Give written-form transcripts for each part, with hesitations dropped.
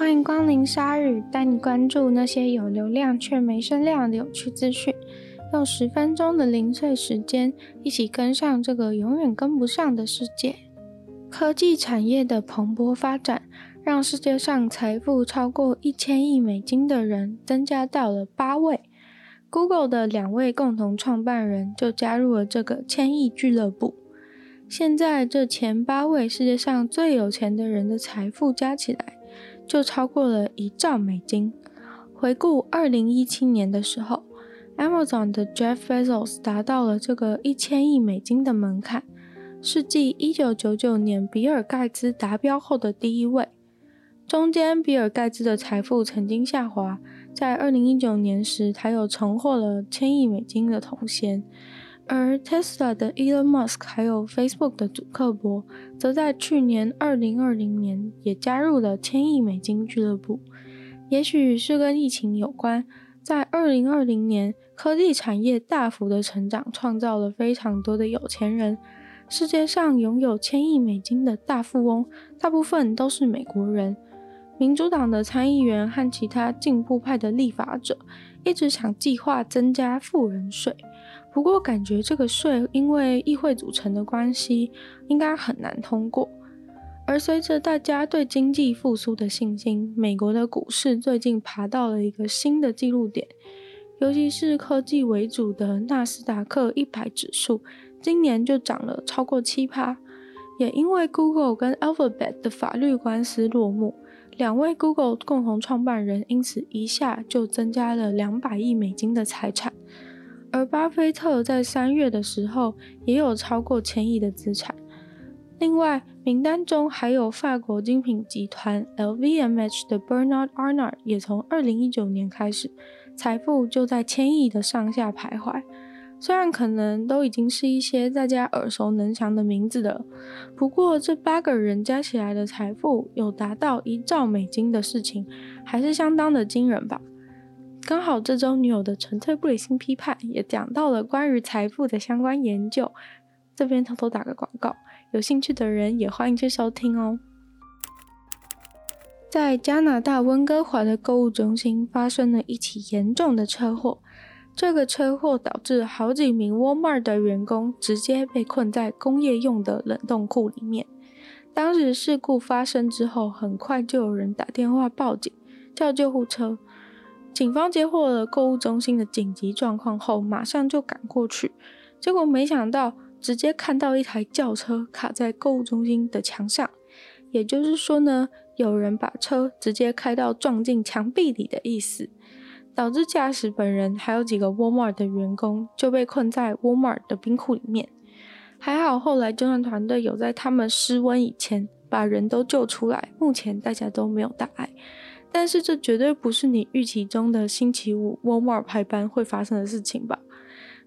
欢迎光临鲨鱼，带你关注那些有流量却没声量的有趣资讯。用10分钟的零碎时间，一起跟上这个永远跟不上的世界。科技产业的蓬勃发展，让世界上财富超过1000亿美金的人增加到了8位。Google 的2位共同创办人就加入了这个千亿俱乐部。现在这前8位世界上最有钱的人的财富加起来就超过了1兆美金。回顾2017年的时候， Amazon 的 Jeff Bezos 达到了这个1000亿美金的门槛，是继1999年比尔盖茨达标后的第一位。中间比尔盖茨的财富曾经下滑，在2019年时他又重获了1000亿美金的头衔。而 Tesla 的 Elon Musk 还有 Facebook 的祖克伯则在去年2020年也加入了1000亿美金俱乐部。也许是跟疫情有关，在2020年科技产业大幅的成长，创造了非常多的有钱人。世界上拥有1000亿美金的大富翁大部分都是美国人。民主党的参议员和其他进步派的立法者一直想计划增加富人税，不过感觉这个税因为议会组成的关系应该很难通过。而随着大家对经济复苏的信心，美国的股市最近爬到了一个新的纪录点，尤其是科技为主的纳斯达克100指数今年就涨了超过 7%。 也因为 Google 跟 Alphabet 的法律官司落幕，2位 Google 共同创办人因此一下就增加了200亿美金的财产。而巴菲特在3月的时候也有超过1000亿的资产。另外，名单中还有法国精品集团 LVMH 的 Bernard Arnault 也从2019年开始财富就在1000亿的上下徘徊。虽然可能都已经是一些大家耳熟能详的名字了，不过这8个人加起来的财富有达到1兆美金的事情还是相当的惊人吧。刚好这周女友的纯粹不理性批判也讲到了关于财富的相关研究，这边偷偷打个广告，有兴趣的人也欢迎去收听哦。在加拿大温哥华的购物中心发生了一起严重的车祸，这个车祸导致好几名 Walmart 的员工直接被困在工业用的冷冻库里面。当时事故发生之后，很快就有人打电话报警叫救护车。警方接获了购物中心的紧急状况后，马上就赶过去，结果没想到直接看到一台轿车卡在购物中心的墙上，也就是说呢，有人把车直接开到撞进墙壁里的意思，导致驾驶本人还有几个 Walmart 的员工就被困在 Walmart 的冰库里面。还好后来救援团队有在他们失温以前把人都救出来，目前大家都没有大碍。但是这绝对不是你预期中的星期五 Walmart 排班会发生的事情吧。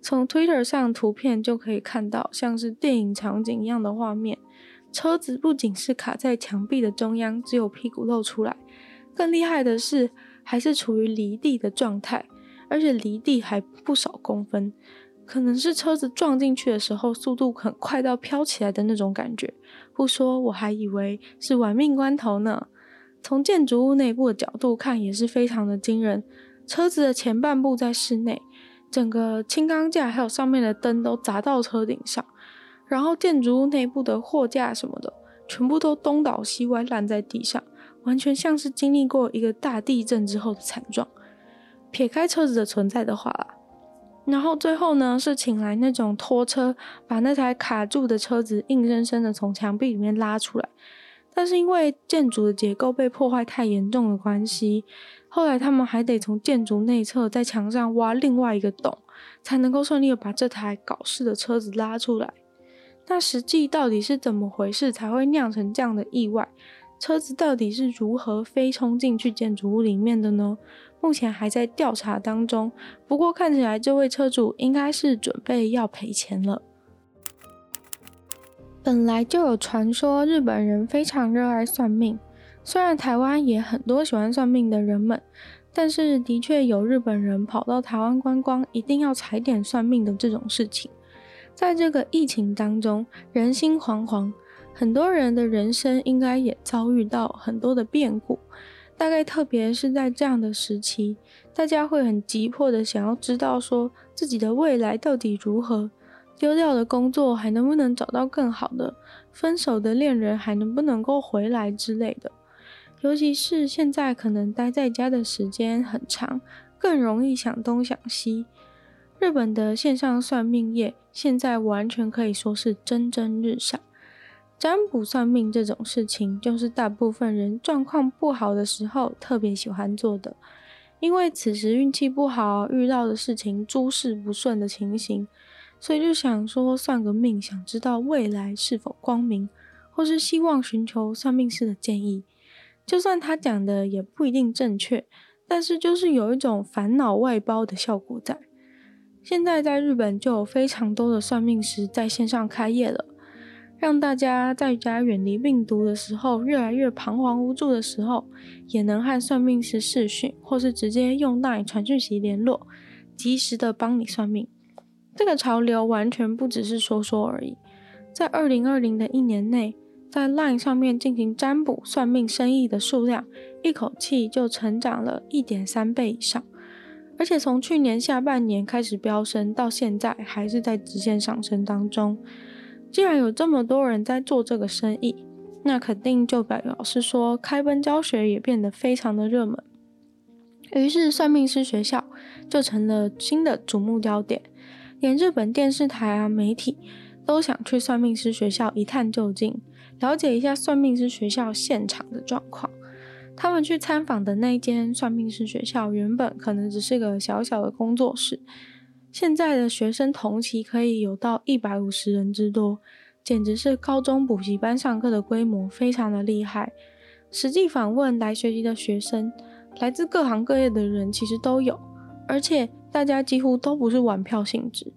从 Twitter 上图片就可以看到像是电影场景一样的画面，车子不仅是卡在墙壁的中央，只有屁股露出来，更厉害的是还是处于离地的状态，而且离地还不少公分，可能是车子撞进去的时候速度很快到飘起来的那种感觉，不说我还以为是玩命关头呢。从建筑物内部的角度看也是非常的惊人，车子的前半部在室内，整个轻钢架还有上面的灯都砸到车顶上，然后建筑物内部的货架什么的全部都东倒西歪烂在地上，完全像是经历过一个大地震之后的惨状，撇开车子的存在的话啦。然后最后呢，是请来那种拖车把那台卡住的车子硬生生的从墙壁里面拉出来，但是因为建筑的结构被破坏太严重的关系，后来他们还得从建筑内侧在墙上挖另外一个洞，才能够顺利的把这台搞事的车子拉出来。那实际到底是怎么回事才会酿成这样的意外？车子到底是如何飞冲进去建筑物里面的呢？目前还在调查当中，不过看起来这位车主应该是准备要赔钱了。本来就有传说日本人非常热爱算命，虽然台湾也很多喜欢算命的人们，但是的确有日本人跑到台湾观光一定要踩点算命的这种事情。在这个疫情当中，人心惶惶，很多人的人生应该也遭遇到很多的变故，大概特别是在这样的时期，大家会很急迫的想要知道说自己的未来到底如何，丢掉的工作还能不能找到更好的，分手的恋人还能不能够回来之类的。尤其是现在可能待在家的时间很长，更容易想东想西。日本的线上算命业现在完全可以说是蒸蒸日上。占卜算命这种事情就是大部分人状况不好的时候特别喜欢做的，因为此时运气不好，遇到的事情诸事不顺的情形，所以就想说算个命，想知道未来是否光明，或是希望寻求算命师的建议。就算他讲的也不一定正确，但是就是有一种烦恼外包的效果在。现在在日本就有非常多的算命师在线上开业了，让大家在家远离病毒的时候，越来越彷徨无助的时候，也能和算命师视讯，或是直接用 LINE 传讯息联络，及时的帮你算命。这个潮流完全不只是说说而已。在2020的一年内，在 LINE 上面进行占卜算命生意的数量，一口气就成长了 1.3 倍以上，而且从去年下半年开始飙升，到现在还是在直线上升当中。既然有这么多人在做这个生意，那肯定就表示说开班教学也变得非常的热门，于是算命师学校就成了新的瞩目焦点，连日本电视台啊媒体都想去算命师学校一探究竟，了解一下算命师学校现场的状况。他们去参访的那间算命师学校原本可能只是个小小的工作室，现在的学生同期可以有到150人之多，简直是高中补习班上课的规模，非常的厉害。实际访问来学习的学生，来自各行各业的人其实都有，而且大家几乎都不是玩票性质。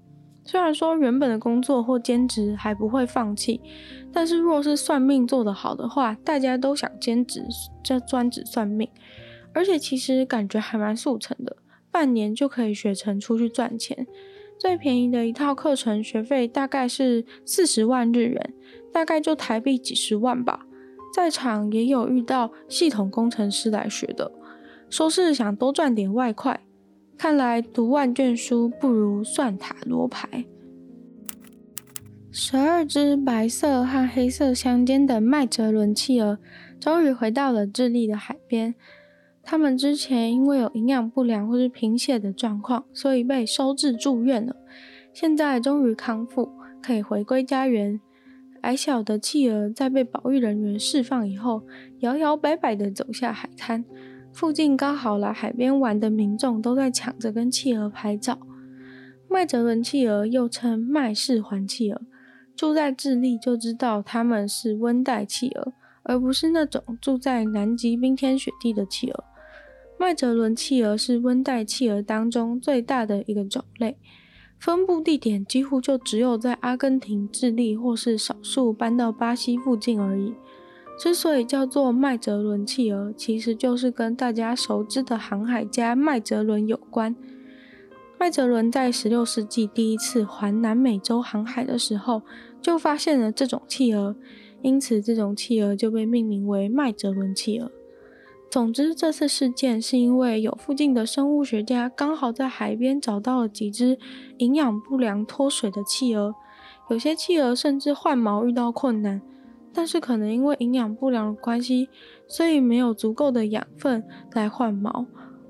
虽然说原本的工作或兼职还不会放弃，但是若是算命做得好的话，大家都想兼职，就专职算命，而且其实感觉还蛮速成的。半年就可以学成，出去赚钱。最便宜的一套课程学费大概是40万日元，大概就台币几十万吧。在场也有遇到系统工程师来学的，说是想多赚点外快。看来读万卷书不如算塔罗牌。12只白色和黑色相间的麦哲伦企鹅终于回到了智利的海边。他们之前因为有营养不良或是贫血的状况，所以被收治住院了，现在终于康复，可以回归家园。矮小的企鹅在被保育人员释放以后，摇摇摆摆地走下海滩，附近刚好来海边玩的民众都在抢着跟企鹅拍照。麦哲伦企鹅又称麦氏环企鹅，住在智利就知道它们是温带企鹅，而不是那种住在南极冰天雪地的企鹅。麦哲伦企鹅是温带企鹅当中最大的一个种类，分布地点几乎就只有在阿根廷、智利或是少数搬到巴西附近而已。之所以叫做麦哲伦企鹅，其实就是跟大家熟知的航海家麦哲伦有关。麦哲伦在16世纪第一次环南美洲航海的时候，就发现了这种企鹅，因此这种企鹅就被命名为麦哲伦企鹅。总之，这次事件是因为有附近的生物学家刚好在海边找到了几只营养不良脱水的企鹅，有些企鹅甚至换毛遇到困难，但是可能因为营养不良的关系，所以没有足够的养分来换毛。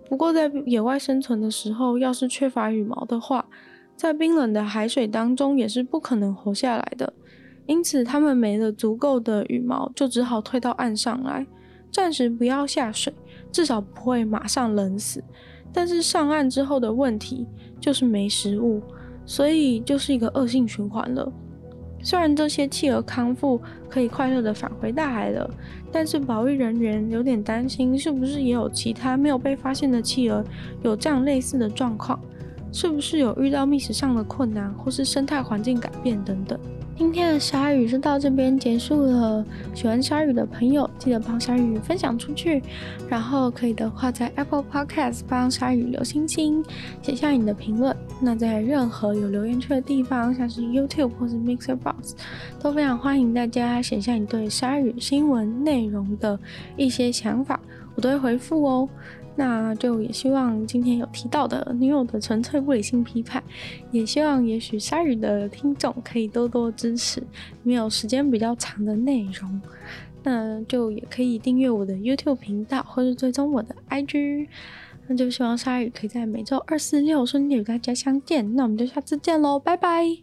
不过在野外生存的时候，要是缺乏羽毛的话，在冰冷的海水当中也是不可能活下来的，因此它们没了足够的羽毛，就只好退到岸上来，暂时不要下水，至少不会马上冷死。但是上岸之后的问题就是没食物，所以就是一个恶性循环了。虽然这些企鹅康复可以快乐的返回大海了，但是保育人员有点担心，是不是也有其他没有被发现的企鹅有这样类似的状况，是不是有遇到觅食上的困难，或是生态环境改变等等。今天的鲨鱼就到这边结束了，喜欢鲨鱼的朋友记得帮鲨鱼分享出去，然后可以的话在 Apple Podcast 帮鲨鱼留星星，写下你的评论。那在任何有留言区的地方，像是 YouTube 或是 Mixerbox， 都非常欢迎大家写下你对鲨鱼新闻内容的一些想法，我都会回复哦。那就也希望今天有提到的女友的纯粹不理性批判，也希望也许鲨鱼的听众可以多多支持，没有时间比较长的内容，那就也可以订阅我的 YouTube 频道或是追踪我的 IG。 那就希望鲨鱼可以在每周2、4、6顺利与大家相见，那我们就下次见咯，拜拜。